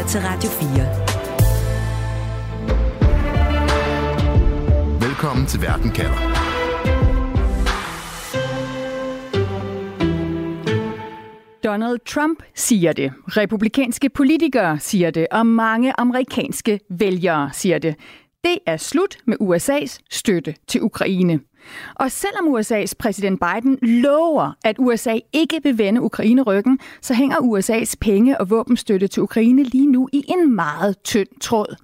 lytter til Radio 4. Velkommen til Verden kalder. Donald Trump siger det, republikanske politikere siger det, og mange amerikanske vælgere siger det. Det er slut med USA's støtte til Ukraine. Og selvom USA's præsident Biden lover, at USA ikke vil vende Ukraine ryggen, så hænger USA's penge- og våbenstøtte til Ukraine lige nu i en meget tynd tråd.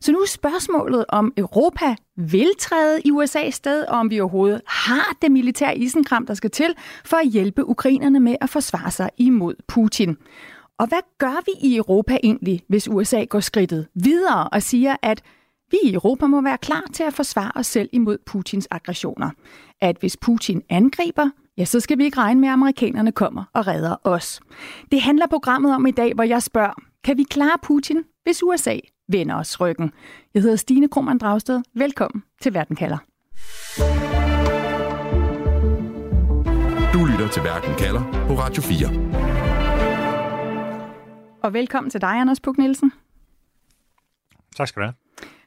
Så nu er spørgsmålet, om Europa vil træde i USA's sted, og om vi overhovedet har det militære isenkram, der skal til for at hjælpe ukrainerne med at forsvare sig imod Putin. Og hvad gør vi i Europa egentlig, hvis USA går skridtet videre og siger, at vi i Europa må være klar til at forsvare os selv imod Putins aggressioner? At hvis Putin angriber, ja, så skal vi ikke regne med, at amerikanerne kommer og redder os. Det handler programmet om i dag, hvor jeg spørger, kan vi klare Putin, hvis USA vender os ryggen? Jeg hedder Stine Krumman-Dragsted. Velkommen til Verden kalder. Du lytter til Verden kalder på Radio 4. Og velkommen til dig, Anders Puck Nielsen. Tak skal du have.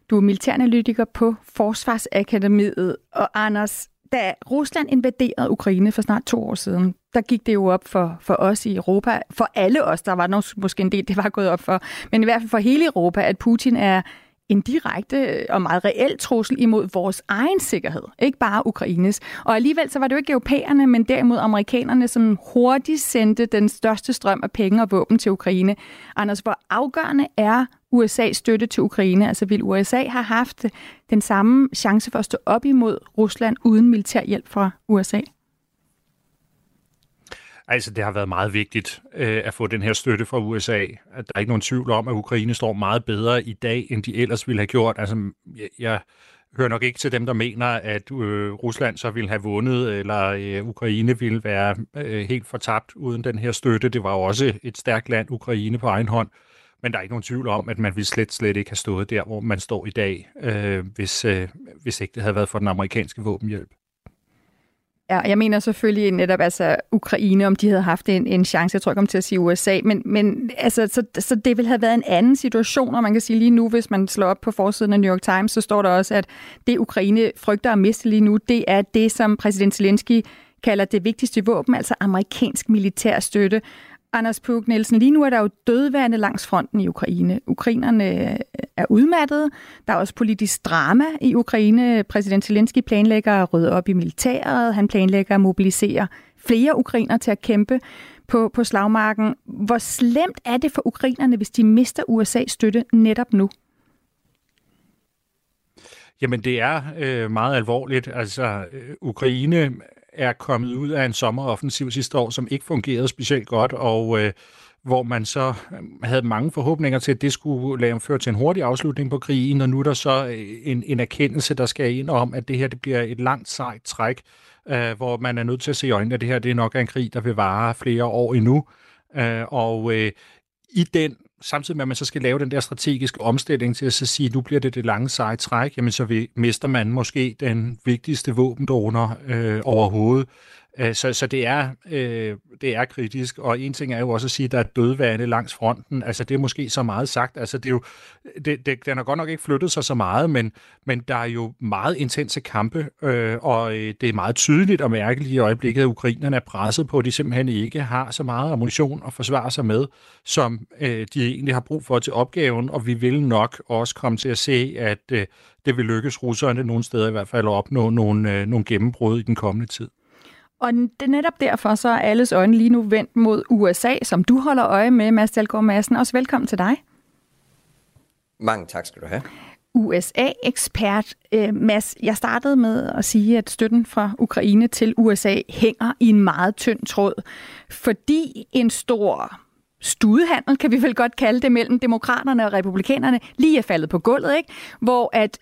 Du er militæranalytiker på Forsvarsakademiet. Og Anders, da Rusland invaderede Ukraine for snart 2 år siden, der gik det jo op for os i Europa, for alle os, der var nogen, måske en del, det var gået op for, men i hvert fald for hele Europa, at Putin er en direkte og meget reel trussel imod vores egen sikkerhed, ikke bare Ukraines. Og alligevel så var det jo ikke europæerne, men derimod amerikanerne, som hurtigt sendte den største strøm af penge og våben til Ukraine. Anders, hvor afgørende er USA's støtte til Ukraine? Altså vil USA have haft den samme chance for at stå op imod Rusland uden militær hjælp fra USA? Altså, det har været meget vigtigt at få den her støtte fra USA. Der er ikke nogen tvivl om, at Ukraine står meget bedre i dag, end de ellers ville have gjort. Altså, jeg hører nok ikke til dem, der mener, at Rusland så ville have vundet, eller Ukraine ville være helt fortabt uden den her støtte. Det var jo også et stærkt land, Ukraine, på egen hånd. Men der er ikke nogen tvivl om, at man ville slet ikke have stået der, hvor man står i dag, hvis ikke det havde været for den amerikanske våbenhjælp. Ja, jeg mener selvfølgelig netop altså Ukraine, om de havde haft en chance. Jeg tror ikke om til at sige USA, men altså, så det ville have været en anden situation, og man kan sige lige nu, hvis man slår op på forsiden af New York Times, så står der også, at det Ukraine frygter at miste lige nu, det er det, som præsident Zelensky kalder det vigtigste våben, altså amerikansk militær støtte. Anders Puck Nielsen, lige nu er der jo dødvande langs fronten i Ukraine. Ukrainerne er udmattede. Der er også politisk drama i Ukraine. Præsident Zelensky planlægger at rydde op i militæret. Han planlægger at mobilisere flere ukrainer til at kæmpe på slagmarken. Hvor slemt er det for ukrainerne, hvis de mister USA's støtte netop nu? Jamen det er meget alvorligt. Altså Ukraine er kommet ud af en sommeroffensiv sidste år, som ikke fungerede specielt godt, og hvor man så havde mange forhåbninger til, at det skulle føre til en hurtig afslutning på krigen, og nu er der så en erkendelse, der skal ind om, at det her det bliver et langt sejt træk, hvor man er nødt til at se i øjnene, at det her det er nok en krig, der vil vare flere år endnu. I den, samtidig med, at man så skal lave den der strategiske omstilling til at så sige, at nu bliver det lange seje træk, jamen så mister man måske den vigtigste våbendonor overhovedet. Så det er kritisk, og en ting er jo også at sige, at der er dødvande langs fronten. Altså det er måske så meget sagt. Altså det er jo, den har godt nok ikke flyttet sig så meget, men der er jo meget intense kampe, og det er meget tydeligt at mærke lige i øjeblikket, at ukrainerne er presset på, at de simpelthen ikke har så meget ammunition at forsvare sig med, som de egentlig har brug for til opgaven, og vi vil nok også komme til at se, at det vil lykkes russerne nogle steder i hvert fald at opnå nogle gennembrud i den kommende tid. Og netop derfor så er alles øjne lige nu vendt mod USA, som du holder øje med, Mads Dalgaard Madsen. Også velkommen til dig. Mange tak skal du have. USA-ekspert Mads, jeg startede med at sige, at støtten fra Ukraine til USA hænger i en meget tynd tråd, fordi en stor studehandel, kan vi vel godt kalde det, mellem demokraterne og republikanerne, lige er faldet på gulvet, ikke? Hvor at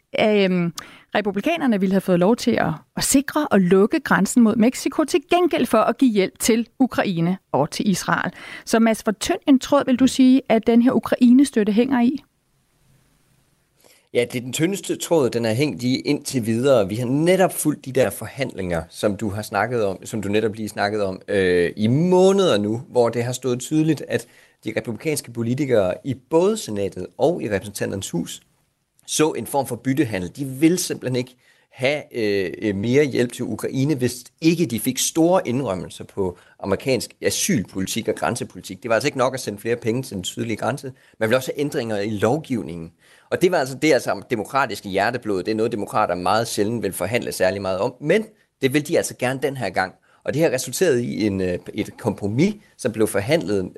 republikanerne ville have fået lov til at sikre og lukke grænsen mod Mexico til gengæld for at give hjælp til Ukraine og til Israel. Så Mads, hvor tynd en tråd vil du sige, at den her Ukraine-støtte hænger i? Ja, det er den tyndeste tråd, den er hængt i indtil videre. Vi har netop fulgt de der forhandlinger, som du har snakket om, som du netop lige snakkede om i måneder nu, hvor det har stået tydeligt, at de republikanske politikere i både senatet og i repræsentanternes hus så en form for byttehandel. De vil simpelthen ikke have mere hjælp til Ukraine, hvis ikke de fik store indrømmelser på amerikansk asylpolitik og grænsepolitik. Det var altså ikke nok at sende flere penge til den sydlige grænse. Man ville også have ændringer i lovgivningen. Og det var altså det altså demokratiske hjerteblod. Det er noget, demokrater meget sjældent vil forhandle særlig meget om. Men det vil de altså gerne den her gang. Og det har resulteret i et kompromis, som blev forhandlet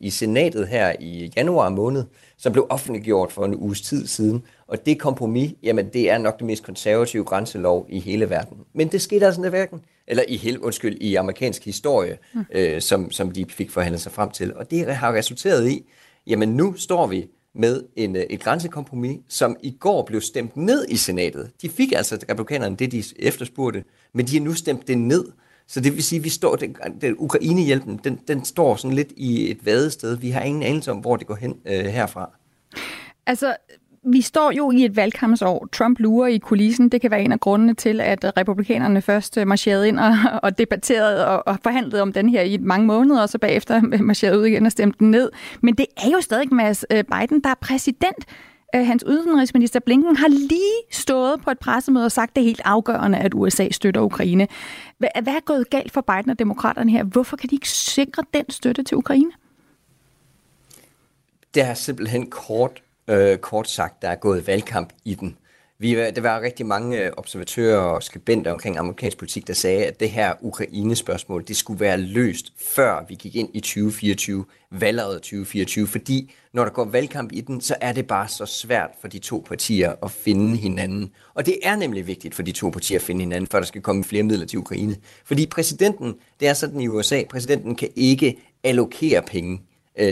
i senatet her i januar måned, som blev offentliggjort for en uges tid siden. Og det kompromis, jamen det er nok det mest konservative grænselov i hele verden. Men det skete altså i amerikansk historie, som de fik forhandlet sig frem til. Og det har resulteret i, jamen nu står vi med et grænsekompromis, som i går blev stemt ned i senatet. De fik altså republikanerne det, de efterspurgte, men de har nu stemt det ned. Så det vil sige, at vi står, den Ukraine-hjælpen, den står sådan lidt i et vadested. Vi har ingen anelse om, hvor det går hen herfra. Altså, vi står jo i et valgkampsår. Trump lurer i kulissen. Det kan være en af grundene til, at republikanerne først marcherede ind og debatterede og forhandlede om den her i mange måneder, og så bagefter marcherede ud igen og stemte den ned. Men det er jo stadig Mads Biden, der er præsident. Hans udenrigsminister Blinken har lige stået på et pressemøde og sagt, at det er helt afgørende, at USA støtter Ukraine. Hvad er gået galt for Biden og demokraterne her? Hvorfor kan de ikke sikre den støtte til Ukraine? Det er simpelthen kort sagt, der er gået valgkamp i den. Der var rigtig mange observatører og skribenter omkring amerikansk politik, der sagde, at det her Ukraine-spørgsmål, det skulle være løst, før vi gik ind i 2024, valget 2024, fordi når der går valgkamp i den, så er det bare så svært for de to partier at finde hinanden. Og det er nemlig vigtigt for de to partier at finde hinanden, for der skal komme flere midler til Ukraine. Fordi præsidenten, det er sådan i USA, præsidenten kan ikke allokere penge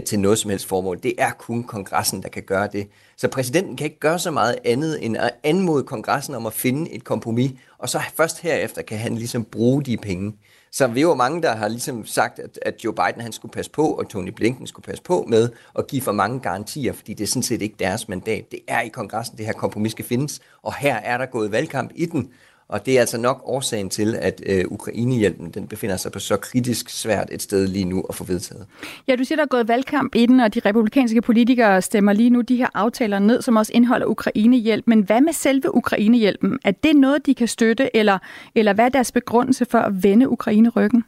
til noget som helst formål. Det er kun kongressen, der kan gøre det. Så præsidenten kan ikke gøre så meget andet, end at anmode kongressen om at finde et kompromis, og så først herefter kan han ligesom bruge de penge. Så vi er jo mange, der har ligesom sagt, at Joe Biden han skulle passe på, og Tony Blinken skulle passe på med at give for mange garantier, fordi det er sådan set ikke deres mandat. Det er i kongressen, det her kompromis skal findes, og her er der gået valgkamp i den, og det er altså nok årsagen til, at Ukrainehjælpen den befinder sig på så kritisk svært et sted lige nu at få vedtaget. Ja, du siger, der er gået valgkamp i den, og de republikanske politikere stemmer lige nu de her aftaler ned, som også indeholder Ukrainehjælp. Men hvad med selve Ukrainehjælpen? Er det noget, de kan støtte, eller hvad er deres begrundelse for at vende Ukraine ryggen?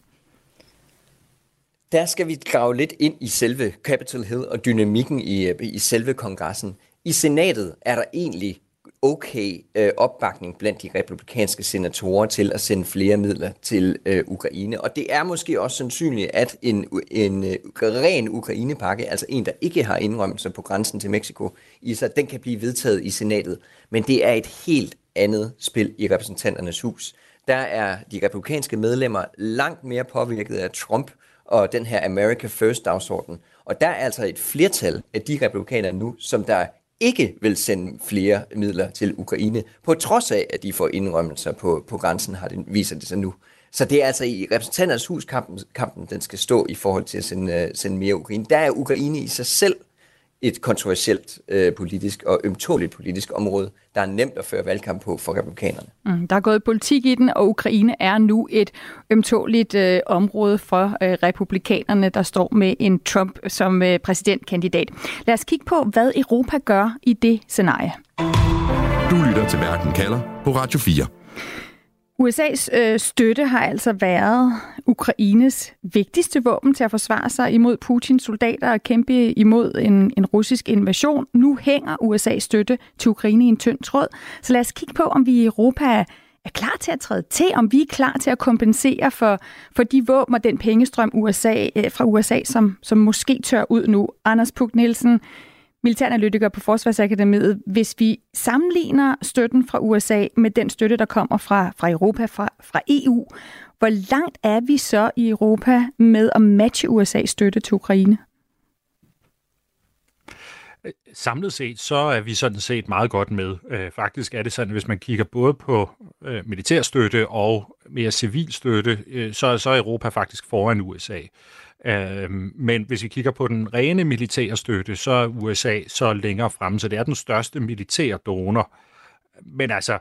Der skal vi grave lidt ind i selve Capitol Hill og dynamikken i selve kongressen. I senatet er der egentlig opbakning blandt de republikanske senatorer til at sende flere midler til Ukraine. Og det er måske også sandsynligt, at en ren Ukraine-pakke, altså en, der ikke har indrømmelser på grænsen til Mexico, den kan blive vedtaget i senatet. Men det er et helt andet spil i repræsentanternes hus. Der er de republikanske medlemmer langt mere påvirket af Trump og den her America First-dagsorden. Og der er altså et flertal af de republikanere nu, som der ikke vil sende flere midler til Ukraine, på trods af, at de får indrømmelser på grænsen, viser det sig nu. Så det er altså i repræsentanternes hus, kampen den skal stå i forhold til at sende mere Ukraine. Der er Ukraine i sig selv et kontroversielt politisk og ømtåligt politisk område, der er nemt at føre valgkamp på for republikanerne. Der er gået politik i den, og Ukraine er nu et ømtåligt område for republikanerne, der står med en Trump som præsidentkandidat. Lad os kigge på, hvad Europa gør i det scenarie. Du lytter til Verden kalder på Radio 4. USA's støtte har altså været Ukraines vigtigste våben til at forsvare sig imod Putins soldater og kæmpe imod en russisk invasion. Nu hænger USA's støtte til Ukraine i en tynd tråd. Så lad os kigge på, om vi i Europa er klar til at træde til, om vi er klar til at kompensere for de våben og den pengestrøm fra USA, som måske tør ud nu. Anders Puck Nielsen, militæranalytiker på Forsvarsakademiet. Hvis vi sammenligner støtten fra USA med den støtte, der kommer fra Europa, fra EU, hvor langt er vi så i Europa med at matche USA's støtte til Ukraine? Samlet set, så er vi sådan set meget godt med. Faktisk er det sådan, hvis man kigger både på militærstøtte og mere civilstøtte, så er Europa faktisk foran USA. Men hvis vi kigger på den rene militære støtte, så er USA så længere fremme, så det er den største militære donor. Men altså,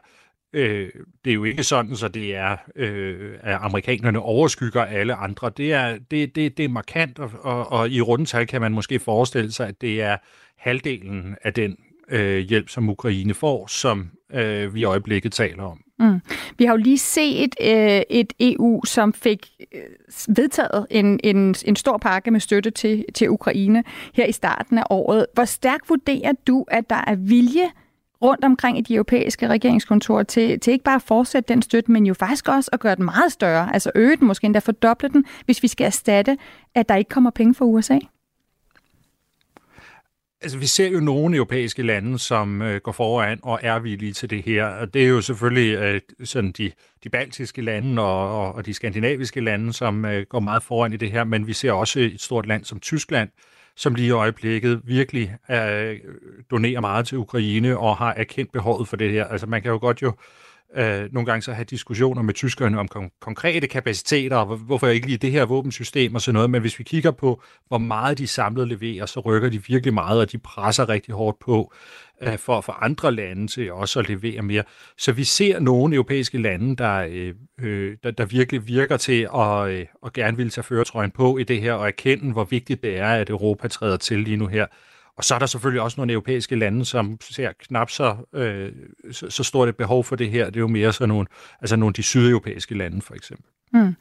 det er jo ikke sådan, så det er, at amerikanerne overskygger alle andre. Det er markant, og i rundetal kan man måske forestille sig, at det er halvdelen af den hjælp, som Ukraine får, som vi i øjeblikket taler om. Mm. Vi har jo lige set et EU, som fik vedtaget en stor pakke med støtte til Ukraine her i starten af året. Hvor stærkt vurderer du, at der er vilje rundt omkring i de europæiske regeringskontorer til ikke bare at fortsætte den støtte, men jo faktisk også at gøre den meget større, altså øge den, måske endda fordoble den, hvis vi skal erstatte, at der ikke kommer penge fra USA? Altså, vi ser jo nogle europæiske lande, som går foran og er villige til det her, og det er jo selvfølgelig sådan de baltiske lande og de skandinaviske lande, som går meget foran i det her, men vi ser også et stort land som Tyskland, som lige i øjeblikket virkelig donerer meget til Ukraine og har erkendt behovet for det her. Altså, man kan jo godt nogle gange så have diskussioner med tyskerne om konkrete kapaciteter, og hvorfor ikke lige det her våbensystem og sådan noget, men hvis vi kigger på, hvor meget de samlet leverer, så rykker de virkelig meget, og de presser rigtig hårdt på for at få andre lande til også at levere mere. Så vi ser nogle europæiske lande, der virkelig virker til at gerne vil tage førertrøjen på i det her, og erkende, hvor vigtigt det er, at Europa træder til lige nu her. Og så er der selvfølgelig også nogle europæiske lande, som ser knap så stort et behov for det her. Det er jo mere sådan nogle af de sydeuropæiske lande, for eksempel. Mm.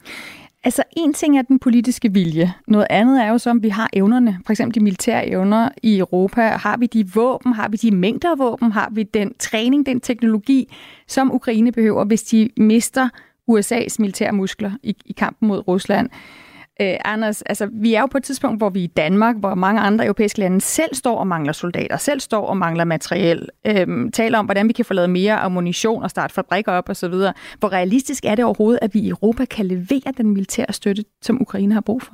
Altså, en ting er den politiske vilje. Noget andet er jo, som vi har evnerne, for eksempel de militære evner i Europa. Har vi de våben? Har vi de mængder af våben? Har vi den træning, den teknologi, som Ukraine behøver, hvis de mister USA's militære muskler i kampen mod Rusland? Anders, altså, vi er jo på et tidspunkt, hvor vi i Danmark, hvor mange andre europæiske lande selv står og mangler soldater, selv står og mangler materiel, taler om, hvordan vi kan få lavet mere ammunition og starte fabrikker op osv. Hvor realistisk er det overhovedet, at vi i Europa kan levere den militære støtte, som Ukraine har brug for?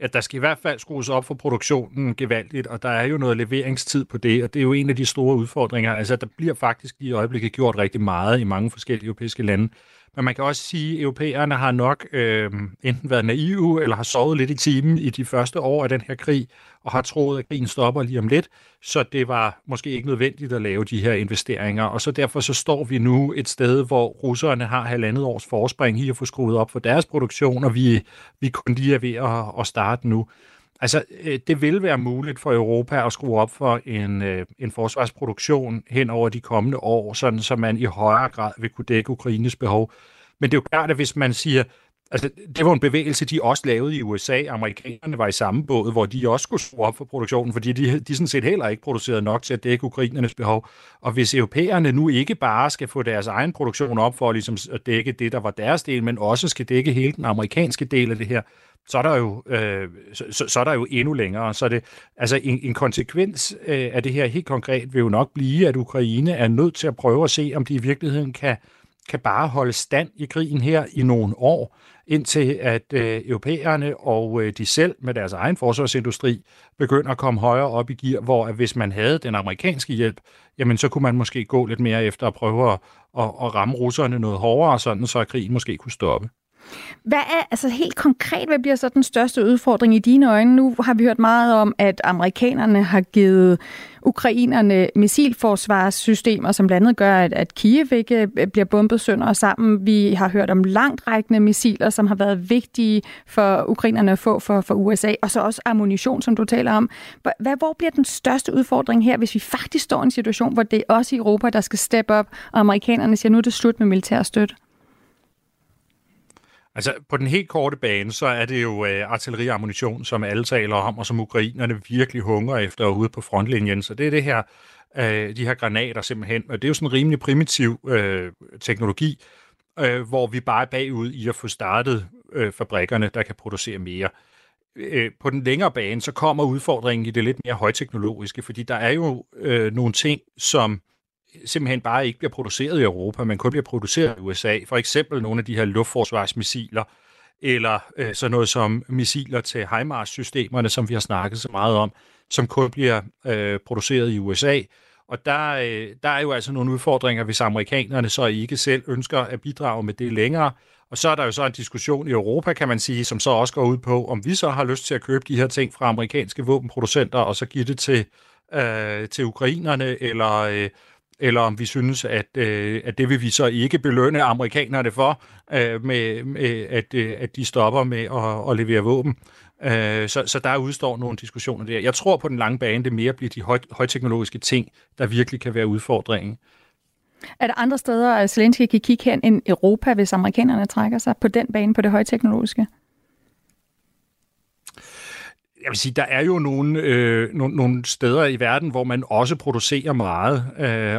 Ja, der skal i hvert fald skrues op for produktionen gevaldigt, og der er jo noget leveringstid på det, og det er jo en af de store udfordringer. Altså, der bliver faktisk i øjeblikket gjort rigtig meget i mange forskellige europæiske lande. Men man kan også sige, at europæerne har nok enten været naive eller har sovet lidt i timen i de første år af den her krig, og har troet, at krigen stopper lige om lidt, så det var måske ikke nødvendigt at lave de her investeringer. Og så derfor så står vi nu et sted, hvor russerne har 1,5 års forspring i at få skruet op for deres produktion, og vi kun lige er ved at starte nu. Altså, det vil være muligt for Europa at skrue op for en forsvarsproduktion hen over de kommende år, sådan så man i højere grad vil kunne dække Ukraines behov. Men det er jo klart, at hvis man siger, altså, det var en bevægelse, de også lavede i USA. Amerikanerne var i samme båd, hvor de også skulle skrue op for produktionen, fordi de sådan set heller ikke producerede nok til at dække ukrainernes behov. Og hvis europæerne nu ikke bare skal få deres egen produktion op for ligesom at dække det, der var deres del, men også skal dække hele den amerikanske del af det her, så er der jo endnu længere. Så det, altså en konsekvens af det her helt konkret vil jo nok blive, at Ukraine er nødt til at prøve at se, om de i virkeligheden kan bare holde stand i krigen her i nogle år, indtil at europæerne og de selv med deres egen forsvarsindustri begynder at komme højere op i gear, hvor at hvis man havde den amerikanske hjælp, jamen så kunne man måske gå lidt mere efter at prøve at ramme russerne noget hårdere, sådan så krigen måske kunne stoppe. Hvad er, altså helt konkret, hvad bliver så den største udfordring i dine øjne? Nu har vi hørt meget om, at amerikanerne har givet ukrainerne missilforsvarssystemer, som blandt andet gør, at Kiev ikke bliver bombet sønder og sammen. Vi har hørt om langtrækkende missiler, som har været vigtige for ukrainerne at få for USA, og så også ammunition, som du taler om. Hvor bliver den største udfordring her, hvis vi faktisk står i en situation, hvor det er også i Europa, der skal steppe op, og amerikanerne siger, nu er det slut med militær støtte? Altså, på den helt korte bane, så er det jo artilleriammunition, som alle taler om, og som ukrainerne virkelig hungrer efter ude på frontlinjen. Så det er det her, de her granater simpelthen, og det er jo sådan en rimelig primitiv teknologi, hvor vi bare er bagud i at få startet fabrikkerne, der kan producere mere. På den længere bane, så kommer udfordringen i det lidt mere højteknologiske, fordi der er jo nogle ting, som simpelthen bare ikke bliver produceret i Europa, men kun bliver produceret i USA. For eksempel nogle af de her luftforsvarsmissiler, eller sådan noget som missiler til HIMARS-systemerne, som vi har snakket så meget om, som kun bliver produceret i USA. Og der er jo altså nogle udfordringer, hvis amerikanerne så ikke selv ønsker at bidrage med det længere, Og så er der jo så en diskussion i Europa, kan man sige, som så også går ud på, om vi så har lyst til at købe de her ting fra amerikanske våbenproducenter, og så give det til ukrainerne, eller om vi synes, at det vil vi så ikke belønne amerikanerne for, at de stopper med at levere våben. Så der udstår nogle diskussioner der. Jeg tror på den lange bane, det mere bliver de højteknologiske ting, der virkelig kan være udfordringen. Er der andre steder, at Zelensky kan kigge hen end Europa, hvis amerikanerne trækker sig på den bane, på det højteknologiske? Jeg vil sige, der er jo nogle steder i verden, hvor man også producerer meget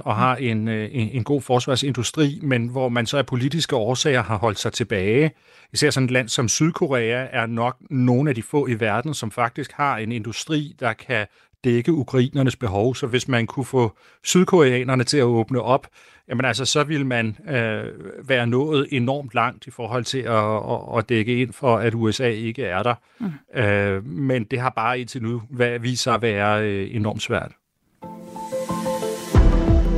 og har en god forsvarsindustri, men hvor man så af politiske årsager har holdt sig tilbage. Især sådan et land som Sydkorea er nok nogle af de få i verden, som faktisk har en industri, der kan dække ukrainernes behov. Så hvis man kunne få sydkoreanerne til at åbne op, jamen altså, så ville man være nået enormt langt i forhold til at dække ind for, at USA ikke er der. Mm. Men det har bare indtil nu vist sig at være enormt svært.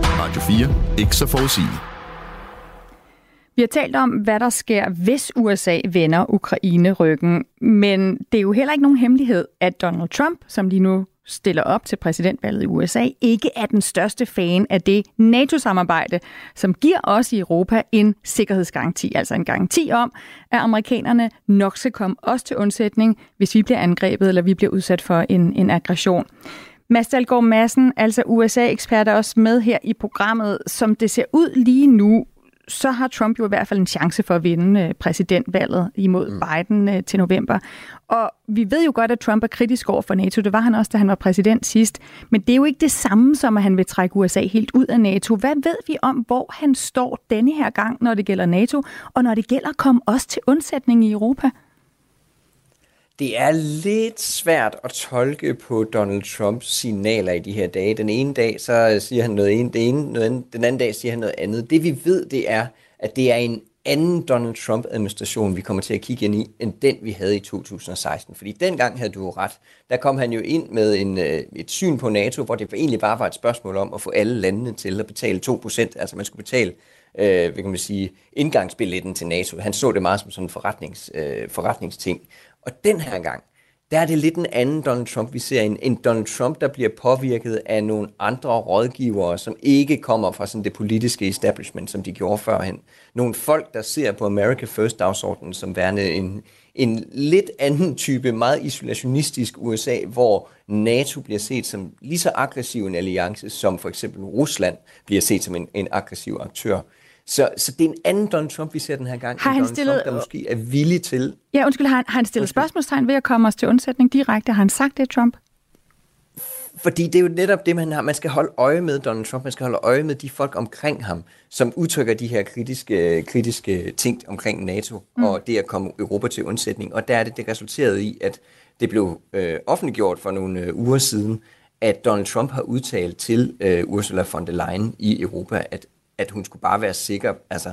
Radio 4. Ikke så forudsigeligt. Vi har talt om, hvad der sker, hvis USA vender Ukraine ryggen. Men det er jo heller ikke nogen hemmelighed, at Donald Trump, som lige nu stiller op til præsidentvalget i USA, ikke er den største fan af det NATO-samarbejde, som giver os i Europa en sikkerhedsgaranti, altså en garanti om, at amerikanerne nok skal komme os til undsætning, hvis vi bliver angrebet eller vi bliver udsat for en aggression. Mads Dalgaard Madsen, altså USA-ekspert, er også med her i programmet. Som det ser ud lige nu, så har Trump jo i hvert fald en chance for at vinde præsidentvalget imod Biden til november. Og vi ved jo godt, at Trump er kritisk over for NATO. Det var han også, da han var præsident sidst. Men det er jo ikke det samme som, at han vil trække USA helt ud af NATO. Hvad ved vi om, hvor han står denne her gang, når det gælder NATO, og når det gælder at komme også til undsætning i Europa? Det er lidt svært at tolke på Donald Trumps signaler i de her dage. Den ene dag så siger han noget andet, den anden dag siger han noget andet. Det vi ved, det er, at det er en anden Donald Trump-administration, vi kommer til at kigge ind i, end den vi havde i 2016. Fordi dengang havde du ret. Der kom han jo ind med et syn på NATO, hvor det egentlig bare var et spørgsmål om at få alle landene til at betale 2%. Altså man skulle betale hvad kan man sige, indgangsbilletten til NATO. Han så det meget som sådan en forretningsting. Og den her gang, der er det lidt en anden Donald Trump, vi ser. En Donald Trump, der bliver påvirket af nogle andre rådgivere, som ikke kommer fra sådan det politiske establishment, som de gjorde førhen. Nogle folk, der ser på America First-dagsordenen som værende en lidt anden type, meget isolationistisk USA, hvor NATO bliver set som lige så aggressiv en alliance, som for eksempel Rusland bliver set som en aggressiv aktør. Så det er en anden Donald Trump, vi ser den her gang. Har han stillet, Trump, der måske er villig til... Ja, undskyld, har han stillet spørgsmålstegn ved at komme os til undsætning direkte? Har han sagt det, Trump? Fordi det er jo netop det, man har. Man skal holde øje med Donald Trump. Man skal holde øje med de folk omkring ham, som udtrykker de her kritiske ting omkring NATO og det at komme Europa til undsætning. Og der er det resulterede i, at det blev offentliggjort for nogle uger siden, at Donald Trump har udtalt til Ursula von der Leyen i Europa, at hun skulle bare være sikker, altså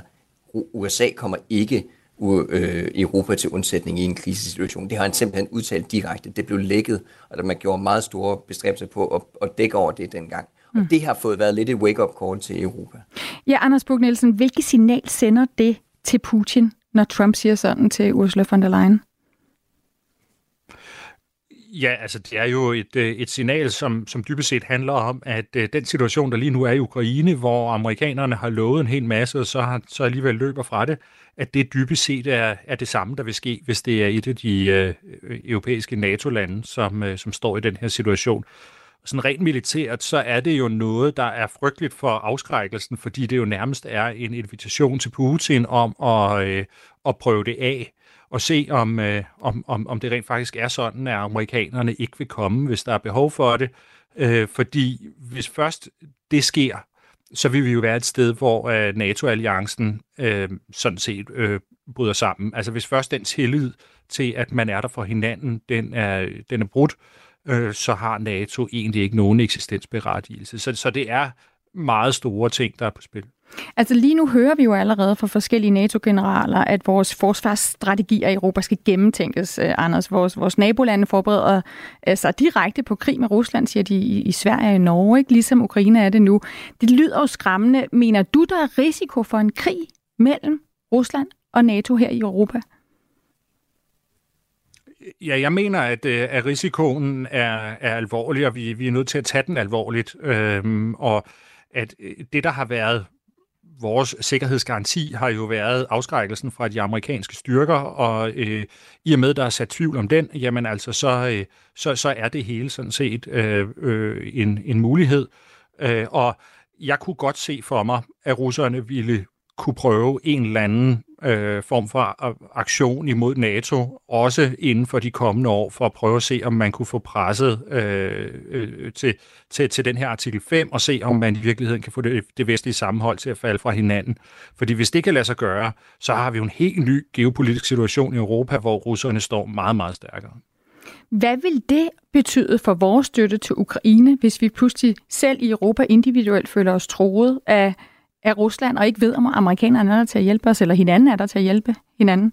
USA kommer ikke Europa til undsætning i en krisesituation. Det har han simpelthen udtalt direkte. Det blev lækket, og man gjorde meget store bestræbelser på at dække over det dengang. Og det har været lidt et wake-up call til Europa. Ja, Anders Puck Nielsen, hvilket signal sender det til Putin, når Trump siger sådan til Ursula von der Leyen? Ja, altså det er jo et signal, som dybest set handler om, at den situation, der lige nu er i Ukraine, hvor amerikanerne har lovet en hel masse, og så alligevel løber fra det, at det dybest set er det samme, der vil ske, hvis det er et af de europæiske NATO-lande, som står i den her situation. Sådan rent militært, så er det jo noget, der er frygteligt for afskrækkelsen, fordi det jo nærmest er en invitation til Putin om at prøve det af. Og se, om det rent faktisk er sådan, at amerikanerne ikke vil komme, hvis der er behov for det. Fordi hvis først det sker, så vil vi jo være et sted, hvor NATO-alliancen sådan set bryder sammen. Altså hvis først den tillid til, at man er der for hinanden, den er brudt, så har NATO egentlig ikke nogen eksistensberettigelse. Så det er meget store ting, der er på spil. Altså lige nu hører vi jo allerede fra forskellige NATO-generaler, at vores forsvarsstrategier i Europa skal gennemtænkes, Anders. Vores nabolande forbereder sig direkte på krig med Rusland, siger de i Sverige og i Norge, ikke? Ligesom Ukraine er det nu. Det lyder jo skræmmende. Mener du, der er risiko for en krig mellem Rusland og NATO her i Europa? Ja, jeg mener, at risikoen er alvorlig, og vi er nødt til at tage den alvorligt. Og at det, der har været vores sikkerhedsgaranti, har jo været afskrækkelsen fra de amerikanske styrker, og i og med, der er sat tvivl om den, jamen altså, så er det hele sådan set en mulighed. Og jeg kunne godt se for mig, at russerne ville kunne prøve en eller anden form for aktion imod NATO, også inden for de kommende år, for at prøve at se, om man kunne få presset til den her artikel 5, og se, om man i virkeligheden kan få det vestlige sammenhold til at falde fra hinanden. Fordi hvis det kan lade sig gøre, så har vi jo en helt ny geopolitisk situation i Europa, hvor russerne står meget, meget stærkere. Hvad vil det betyde for vores støtte til Ukraine, hvis vi pludselig selv i Europa individuelt føler os truet af Rusland, og ikke ved, om amerikanerne er der til at hjælpe os, eller hinanden er der til at hjælpe hinanden?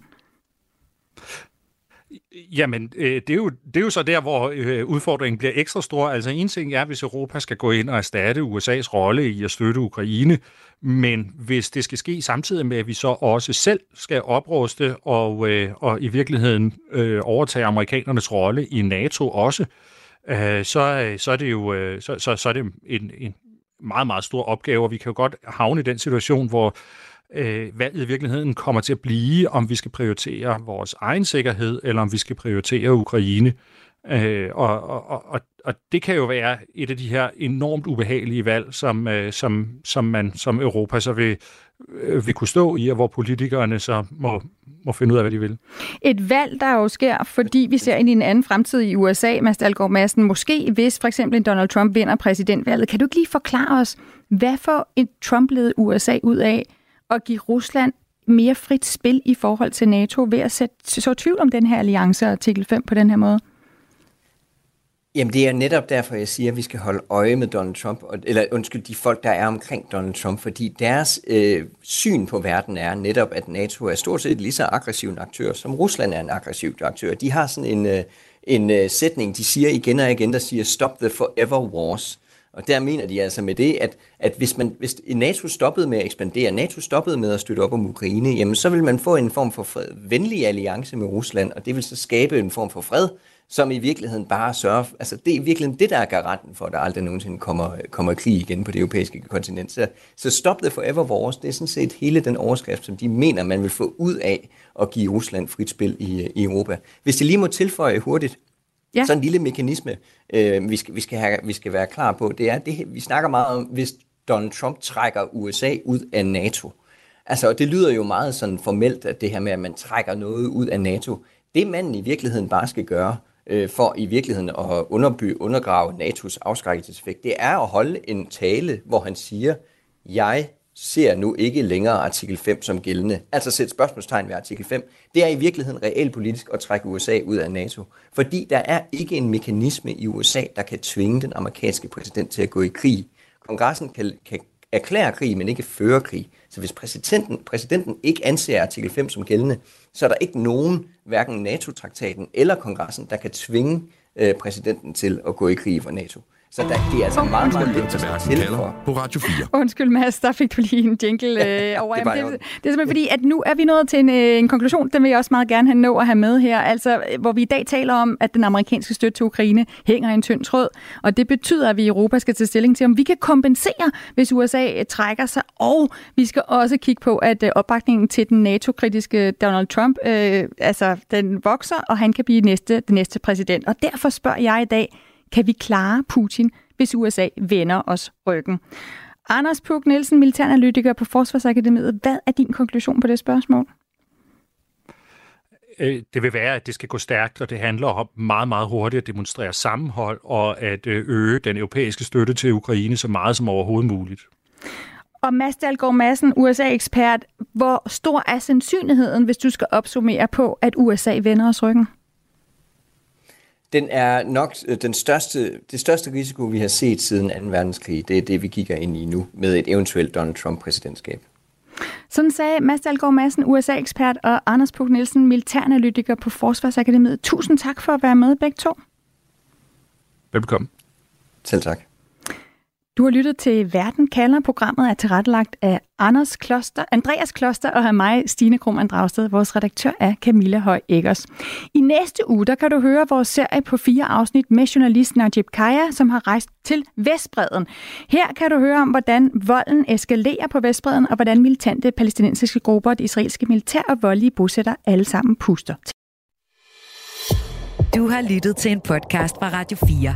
Jamen, det er jo så der, hvor udfordringen bliver ekstra stor. Altså, en ting er, hvis Europa skal gå ind og erstatte USA's rolle i at støtte Ukraine, men hvis det skal ske samtidig med, at vi så også selv skal opruste og i virkeligheden overtage amerikanernes rolle i NATO også, så er det en meget, meget stor opgave, og vi kan jo godt havne i den situation, hvor valget i virkeligheden kommer til at blive, om vi skal prioritere vores egen sikkerhed, eller om vi skal prioritere Ukraine. Og det kan jo være et af de her enormt ubehagelige valg, som man som Europa så vil kunne stå i, og hvor politikerne så må finde ud af, hvad de vil. Et valg, der jo sker, fordi vi ser ind i en anden fremtid i USA, Mads Dalgaard Madsen, måske hvis for eksempel Donald Trump vinder præsidentvalget. Kan du ikke lige forklare os, hvad for et Trump-ledet USA ud af at give Rusland mere frit spil i forhold til NATO ved at så tvivl om den her alliance og artikel 5 på den her måde? Jamen, det er netop derfor, jeg siger, at vi skal holde øje med Donald Trump, eller undskyld, de folk, der er omkring Donald Trump, fordi deres syn på verden er netop, at NATO er stort set lige så aggressiv en aktør, som Rusland er en aggressiv aktør. De har sådan en sætning, de siger igen og igen, der siger, stop the forever wars. Og der mener de altså med det, at hvis NATO stoppede med at ekspandere, NATO stoppede med at støtte op om Ukraine, jamen så vil man få en form for fred, venlig alliance med Rusland, og det vil så skabe en form for fred, som i virkeligheden bare sørger. Altså det er virkelig det, der er garanten for, at der aldrig nogensinde kommer krig igen på det europæiske kontinent. Så stop the forever wars, det er sådan set hele den overskrift, som de mener, man vil få ud af at give Rusland frit spil i Europa. Hvis de lige må tilføje hurtigt, ja. Sådan en lille mekanisme, vi skal være klar på, det er, vi snakker meget om, hvis Donald Trump trækker USA ud af NATO. Altså, og det lyder jo meget sådan formelt, at det her med, at man trækker noget ud af NATO, det manden i virkeligheden bare skal gøre, for i virkeligheden at undergrave NATO's afskrækkelseseffekt, det er at holde en tale, hvor han siger, jeg ser nu ikke længere artikel 5 som gældende. Altså sæt spørgsmålstegn ved artikel 5. Det er i virkeligheden reelt politisk at trække USA ud af NATO. Fordi der er ikke en mekanisme i USA, der kan tvinge den amerikanske præsident til at gå i krig. Kongressen kan erklære krig, men ikke føre krig. Så hvis præsidenten ikke anser artikel 5 som gældende, så er der ikke nogen, hverken NATO-traktaten eller kongressen, der kan tvinge præsidenten til at gå i krig for NATO. Så det er altså meget, meget lidt til på Radio 4. Undskyld, Mads, der fik du lige en jingle over. Det er simpelthen fordi, at nu er vi nået til en konklusion, den vil jeg også meget gerne have nå at have med her. Altså, hvor vi i dag taler om, at den amerikanske støtte til Ukraine hænger i en tynd tråd, og det betyder, at vi i Europa skal tage stilling til, om vi kan kompensere, hvis USA trækker sig, og vi skal også kigge på, at opbakningen til den NATO-kritiske Donald Trump, den vokser, og han kan blive den næste præsident. Og derfor spørger jeg i dag, kan vi klare Putin, hvis USA vender os ryggen? Anders Puck Nielsen, militæranalytiker på Forsvarsakademiet. Hvad er din konklusion på det spørgsmål? Det vil være, at det skal gå stærkt, og det handler om meget, meget hurtigt at demonstrere sammenhold og at øge den europæiske støtte til Ukraine så meget som overhovedet muligt. Og Mads Dalgaard Madsen, USA-ekspert. Hvor stor er sandsynligheden, hvis du skal opsummere på, at USA vender os ryggen? Den er nok det største risiko, vi har set siden 2. verdenskrig. Det er det, vi kigger ind i nu med et eventuelt Donald Trump-præsidentskab. Sådan sagde Mads Dalgaard Madsen, USA-ekspert, og Anders Puck Nielsen, militæranalytiker på Forsvarsakademiet. Tusind tak for at være med, begge to. Velkommen. Selv tak. Du har lyttet til Verden kalder. Programmet er tilrettelagt af Andreas Kloster og af mig, Stine Krumman-Dragsted. Vores redaktør er Camilla Høj Eggers. I næste uge, der kan du høre vores serie på 4 afsnit med journalist Najib Kaya, som har rejst til Vestbredden. Her kan du høre om, hvordan volden eskalerer på Vestbredden, og hvordan militante palæstinensiske grupper, det israelske militær og voldelige bosætter alle sammen puster. Du har lyttet til en podcast fra Radio 4.